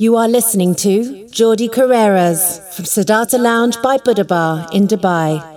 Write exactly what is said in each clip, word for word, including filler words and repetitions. You are listening to Jordi Carreras from Siddhartha Lounge by Buddha Bar in Dubai.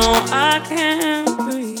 know I can't breathe.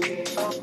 Thank you.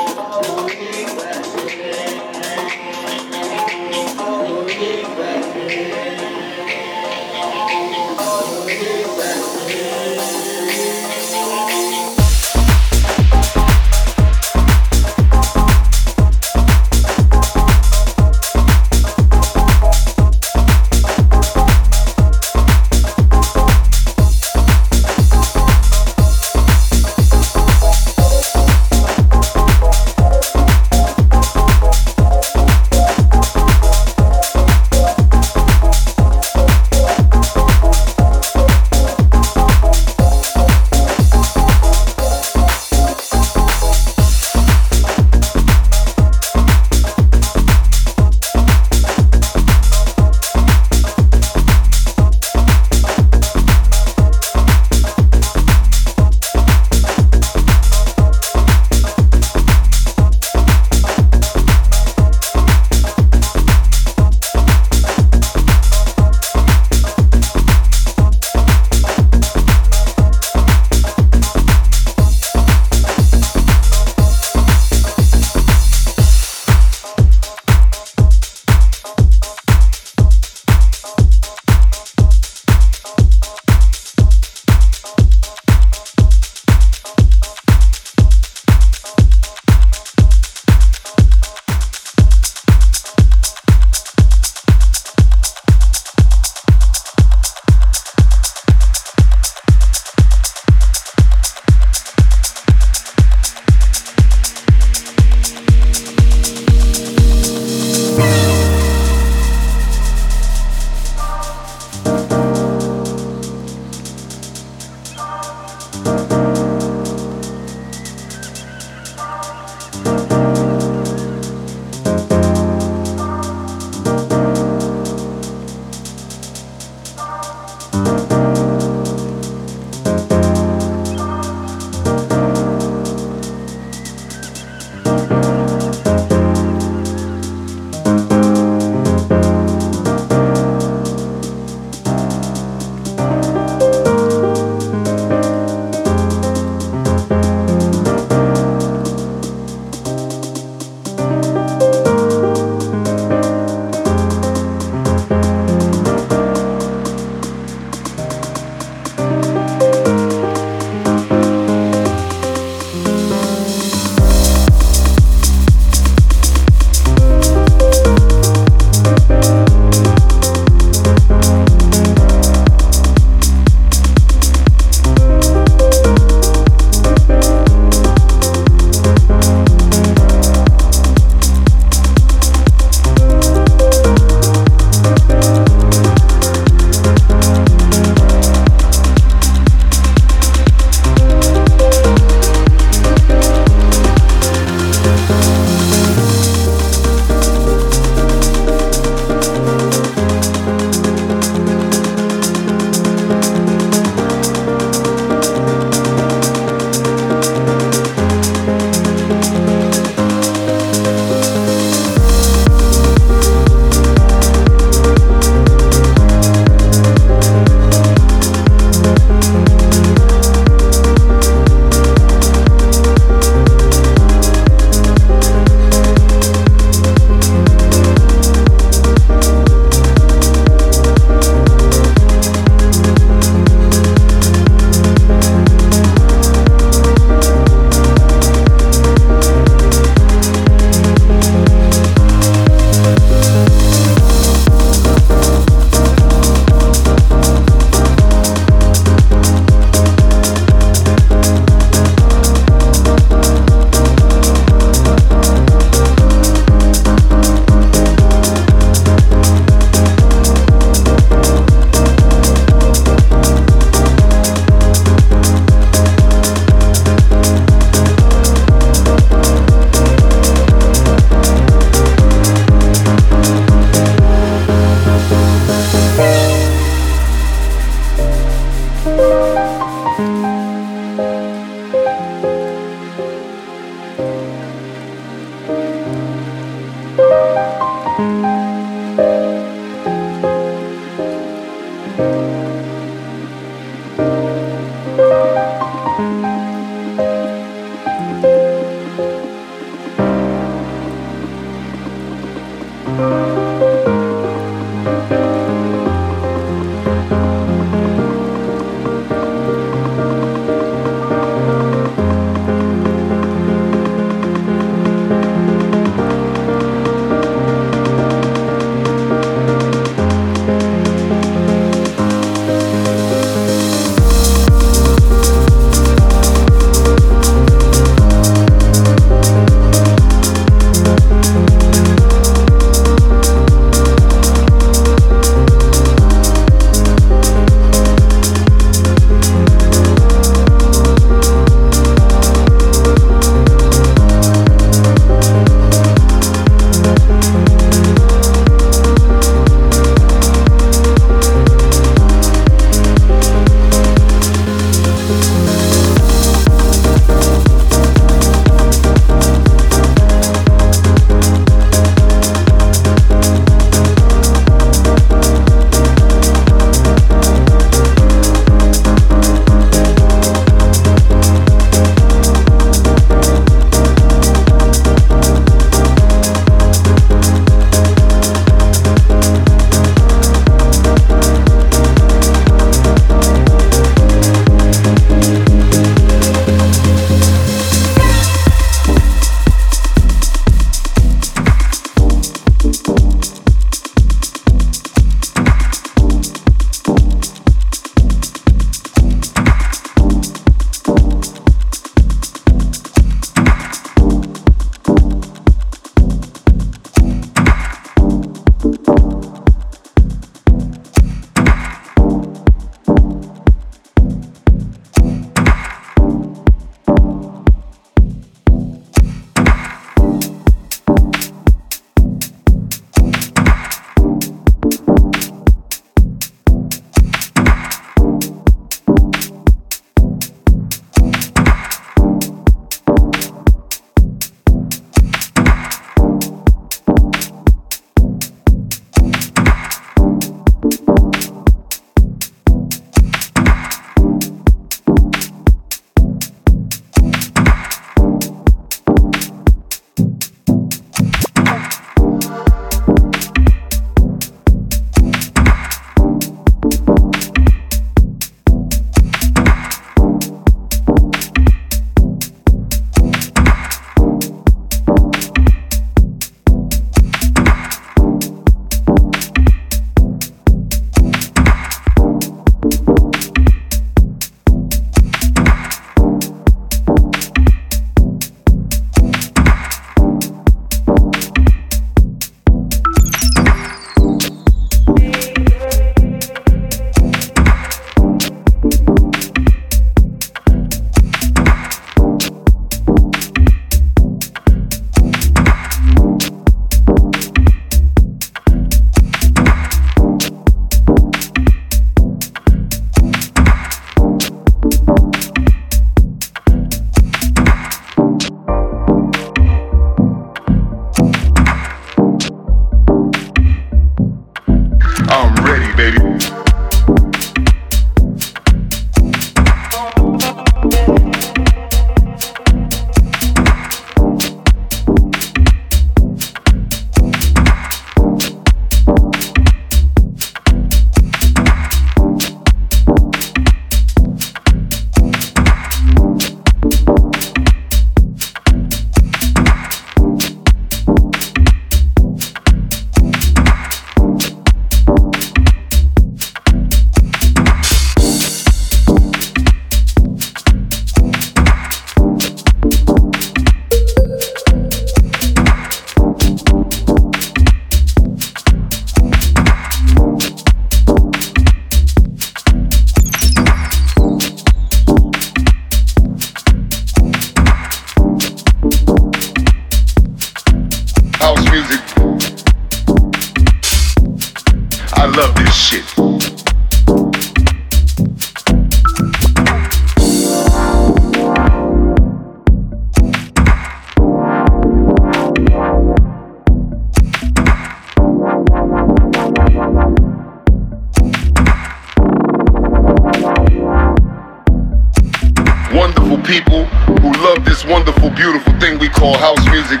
wonderful people who love this wonderful, beautiful thing we call house music.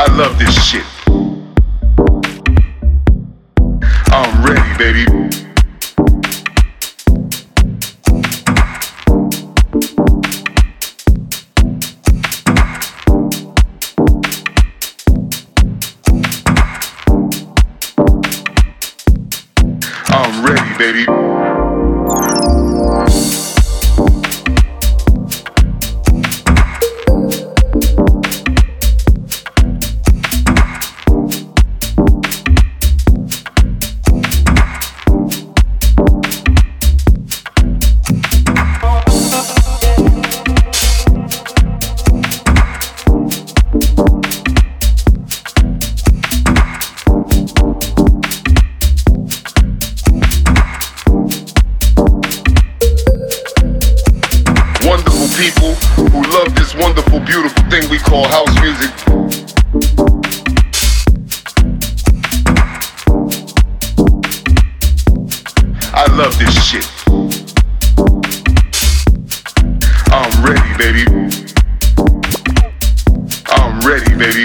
I love this shit. I'm ready, baby. I'm ready, baby. People who love this wonderful, beautiful thing we call house music. I love this shit. I'm ready, baby. I'm ready, baby.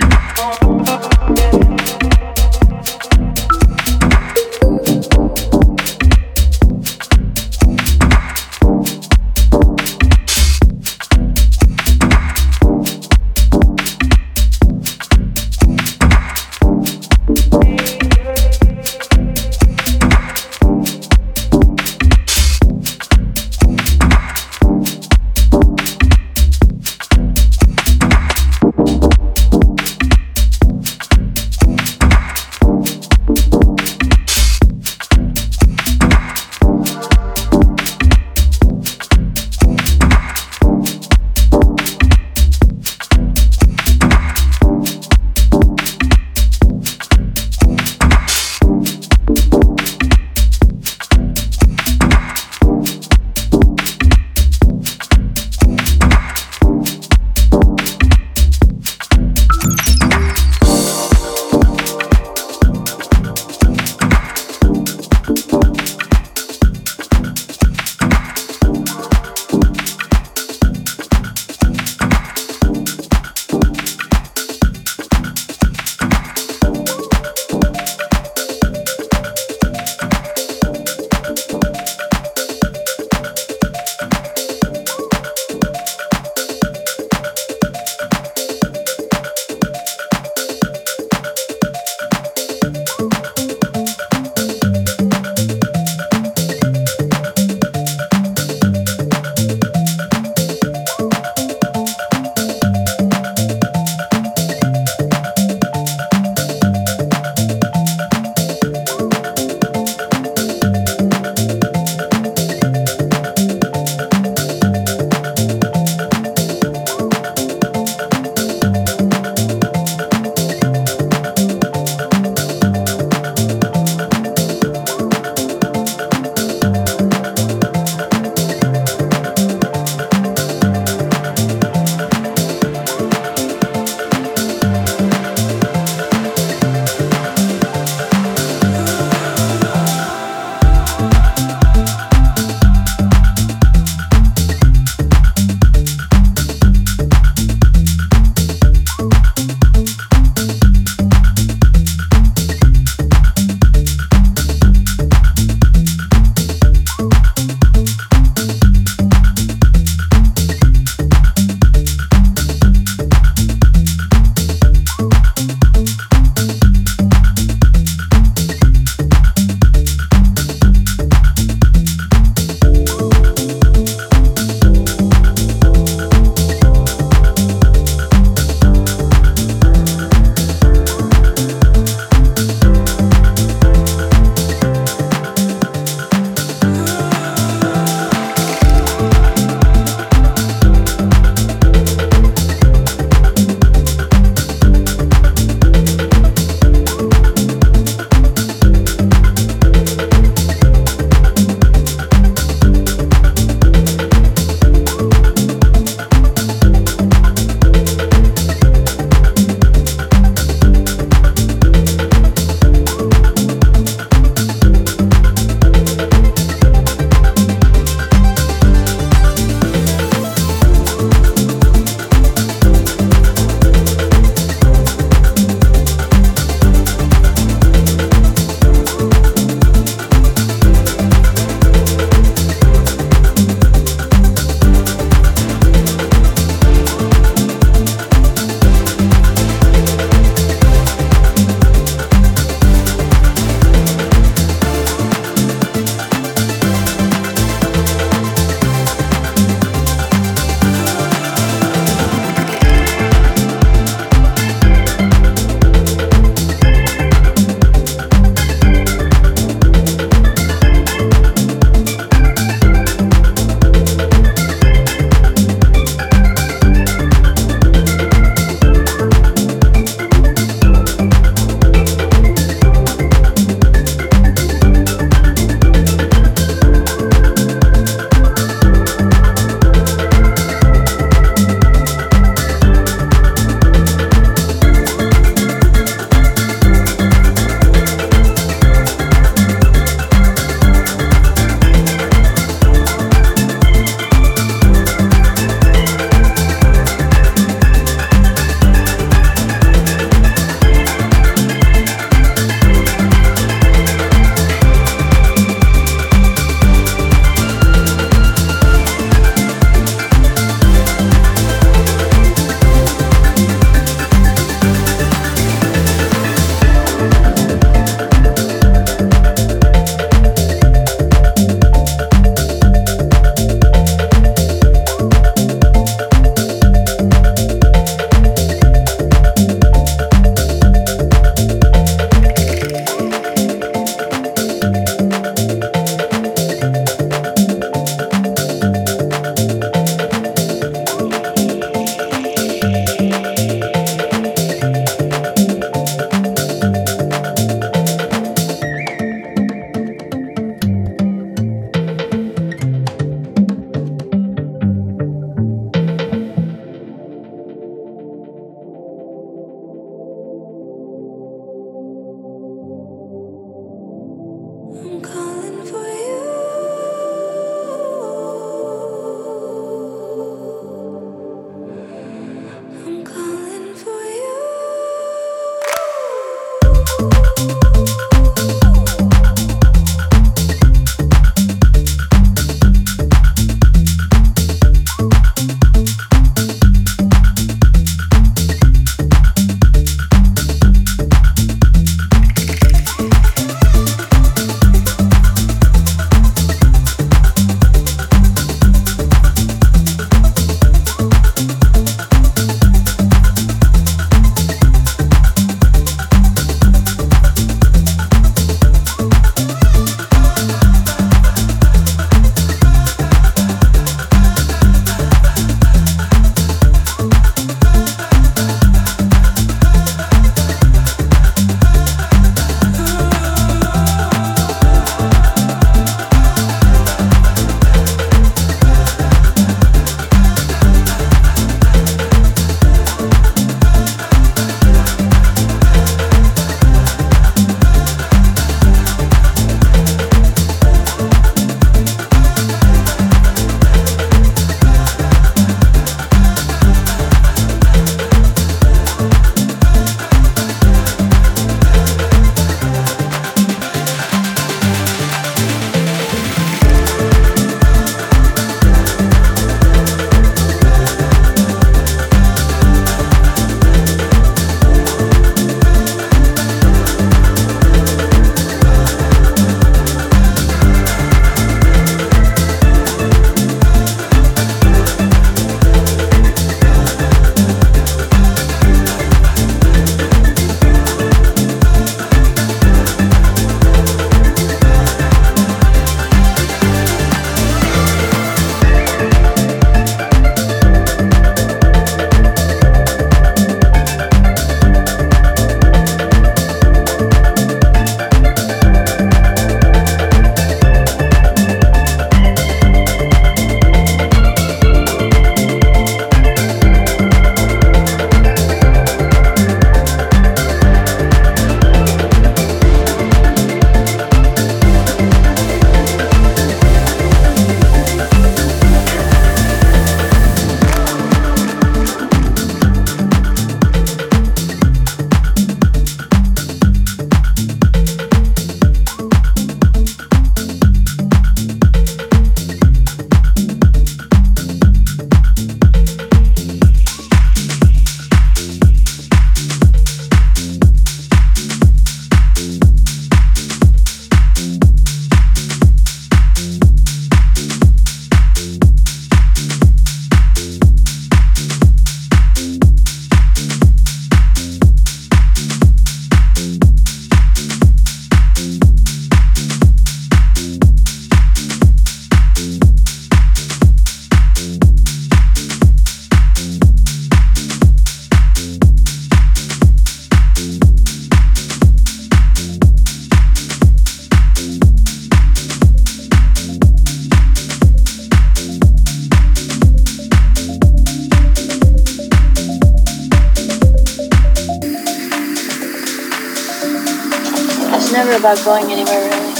about going anywhere really.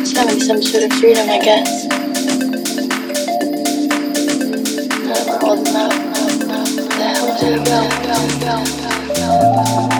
It's having some sort of freedom, I guess. No, we're holding out. Where the hell did it go? Go, go, go, go, go.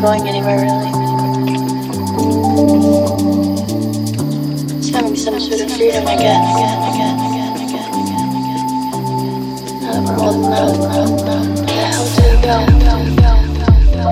Going anywhere really. It's having some sort of freedom, I guess. Again, again, again, again, again, again, again. We're holding out, holding out. Where the hell did it go? Go, go, go, go.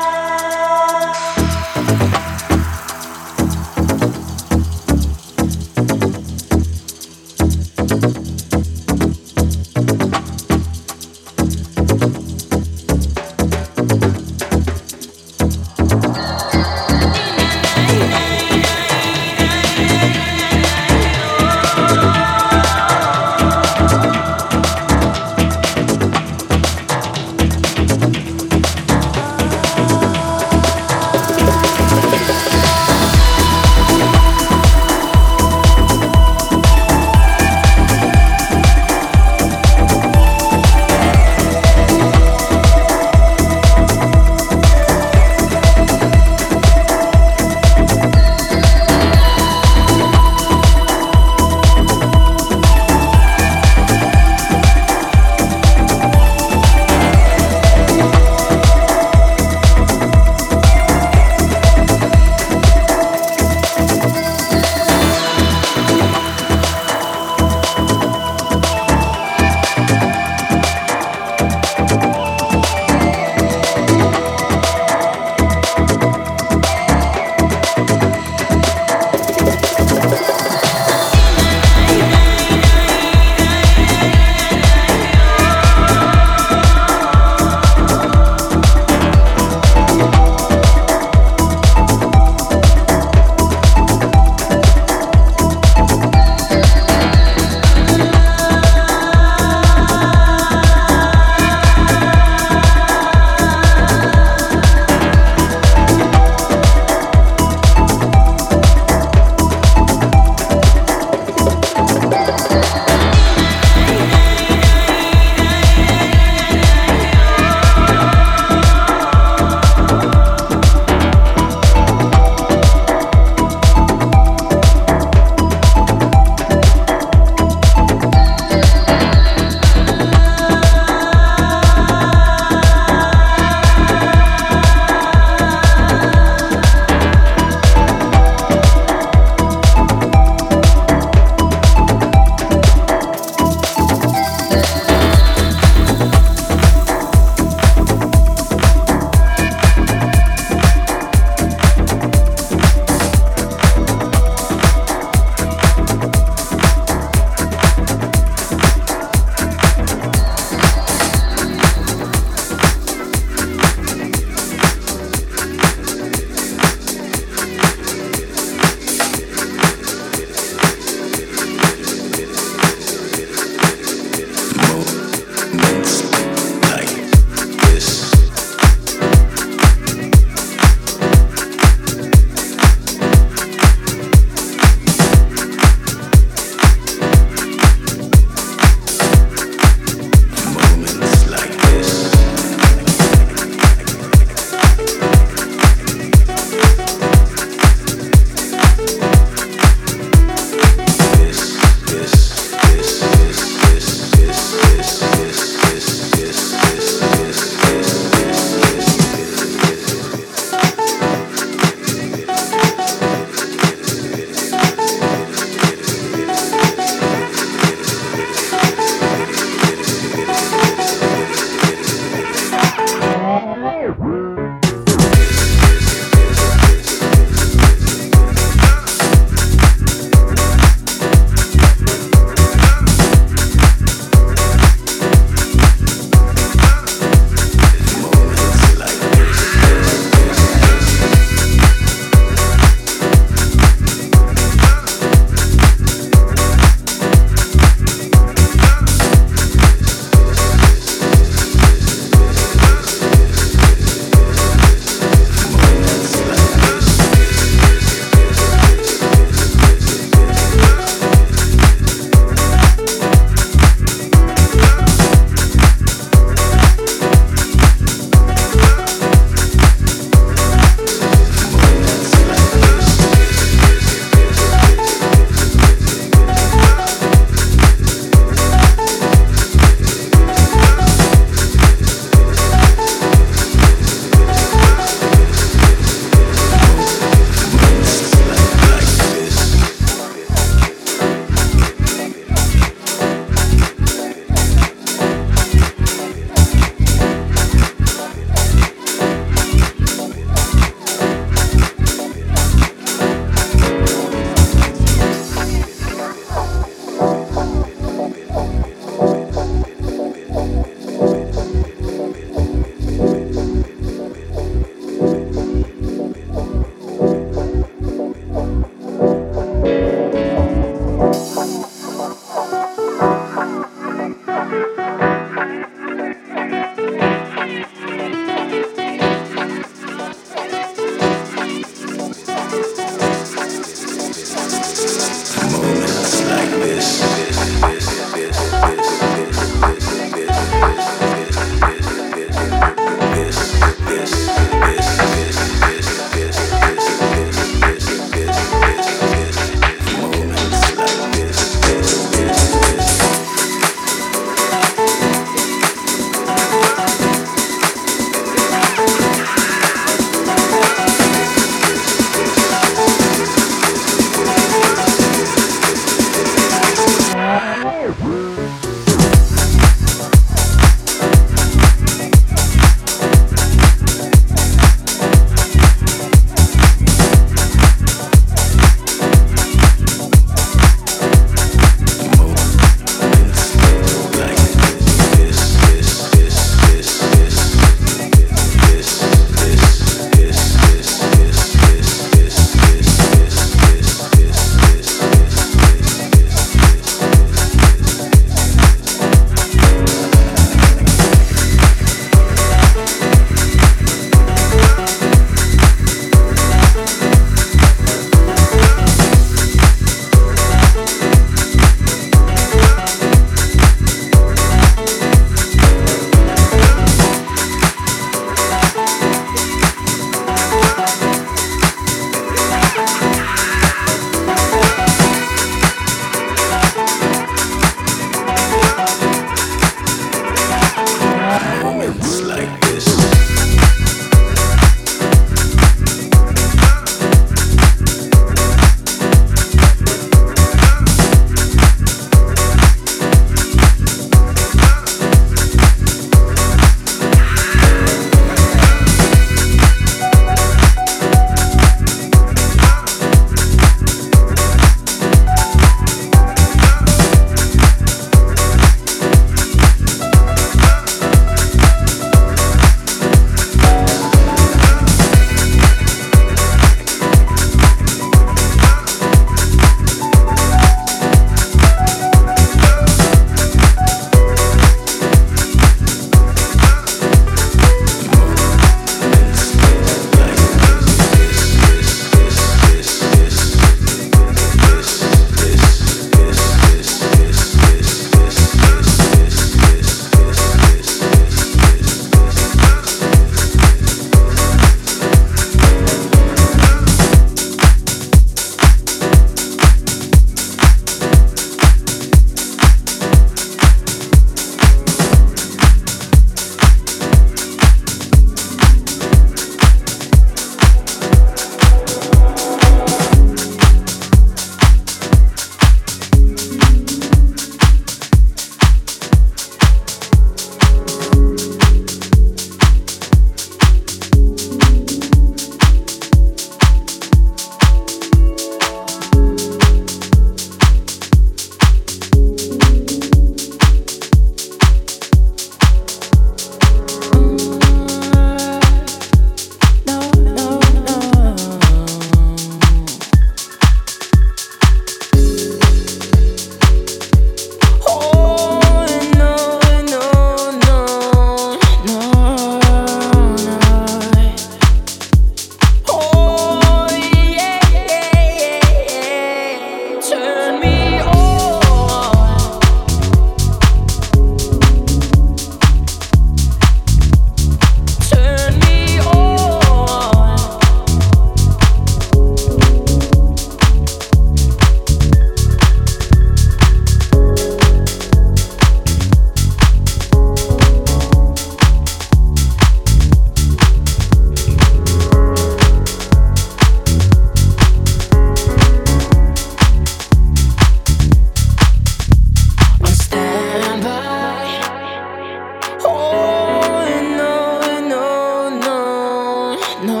no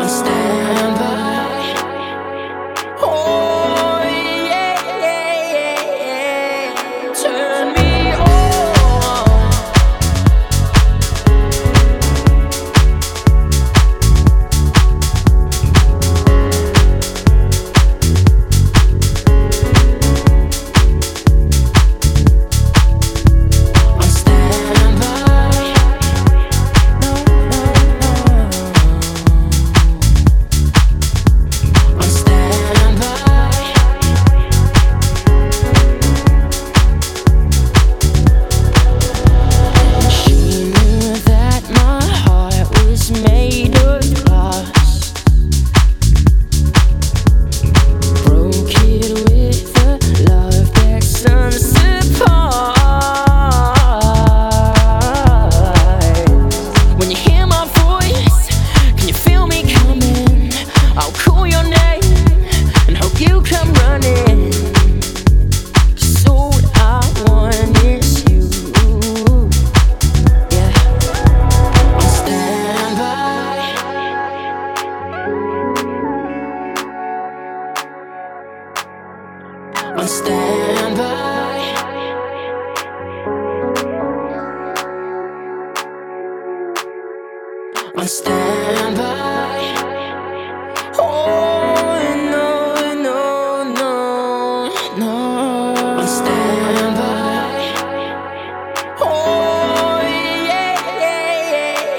on standby. Oh yeah, yeah, yeah, yeah. Turn me on standby. On standby. Oh no, no, no, no. On standby. Oh yeah, yeah, yeah,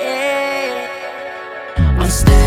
yeah. On standby.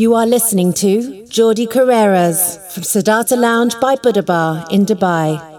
You are listening to Jordi Carreras from Siddhartha Lounge by Buddha Bar in Dubai.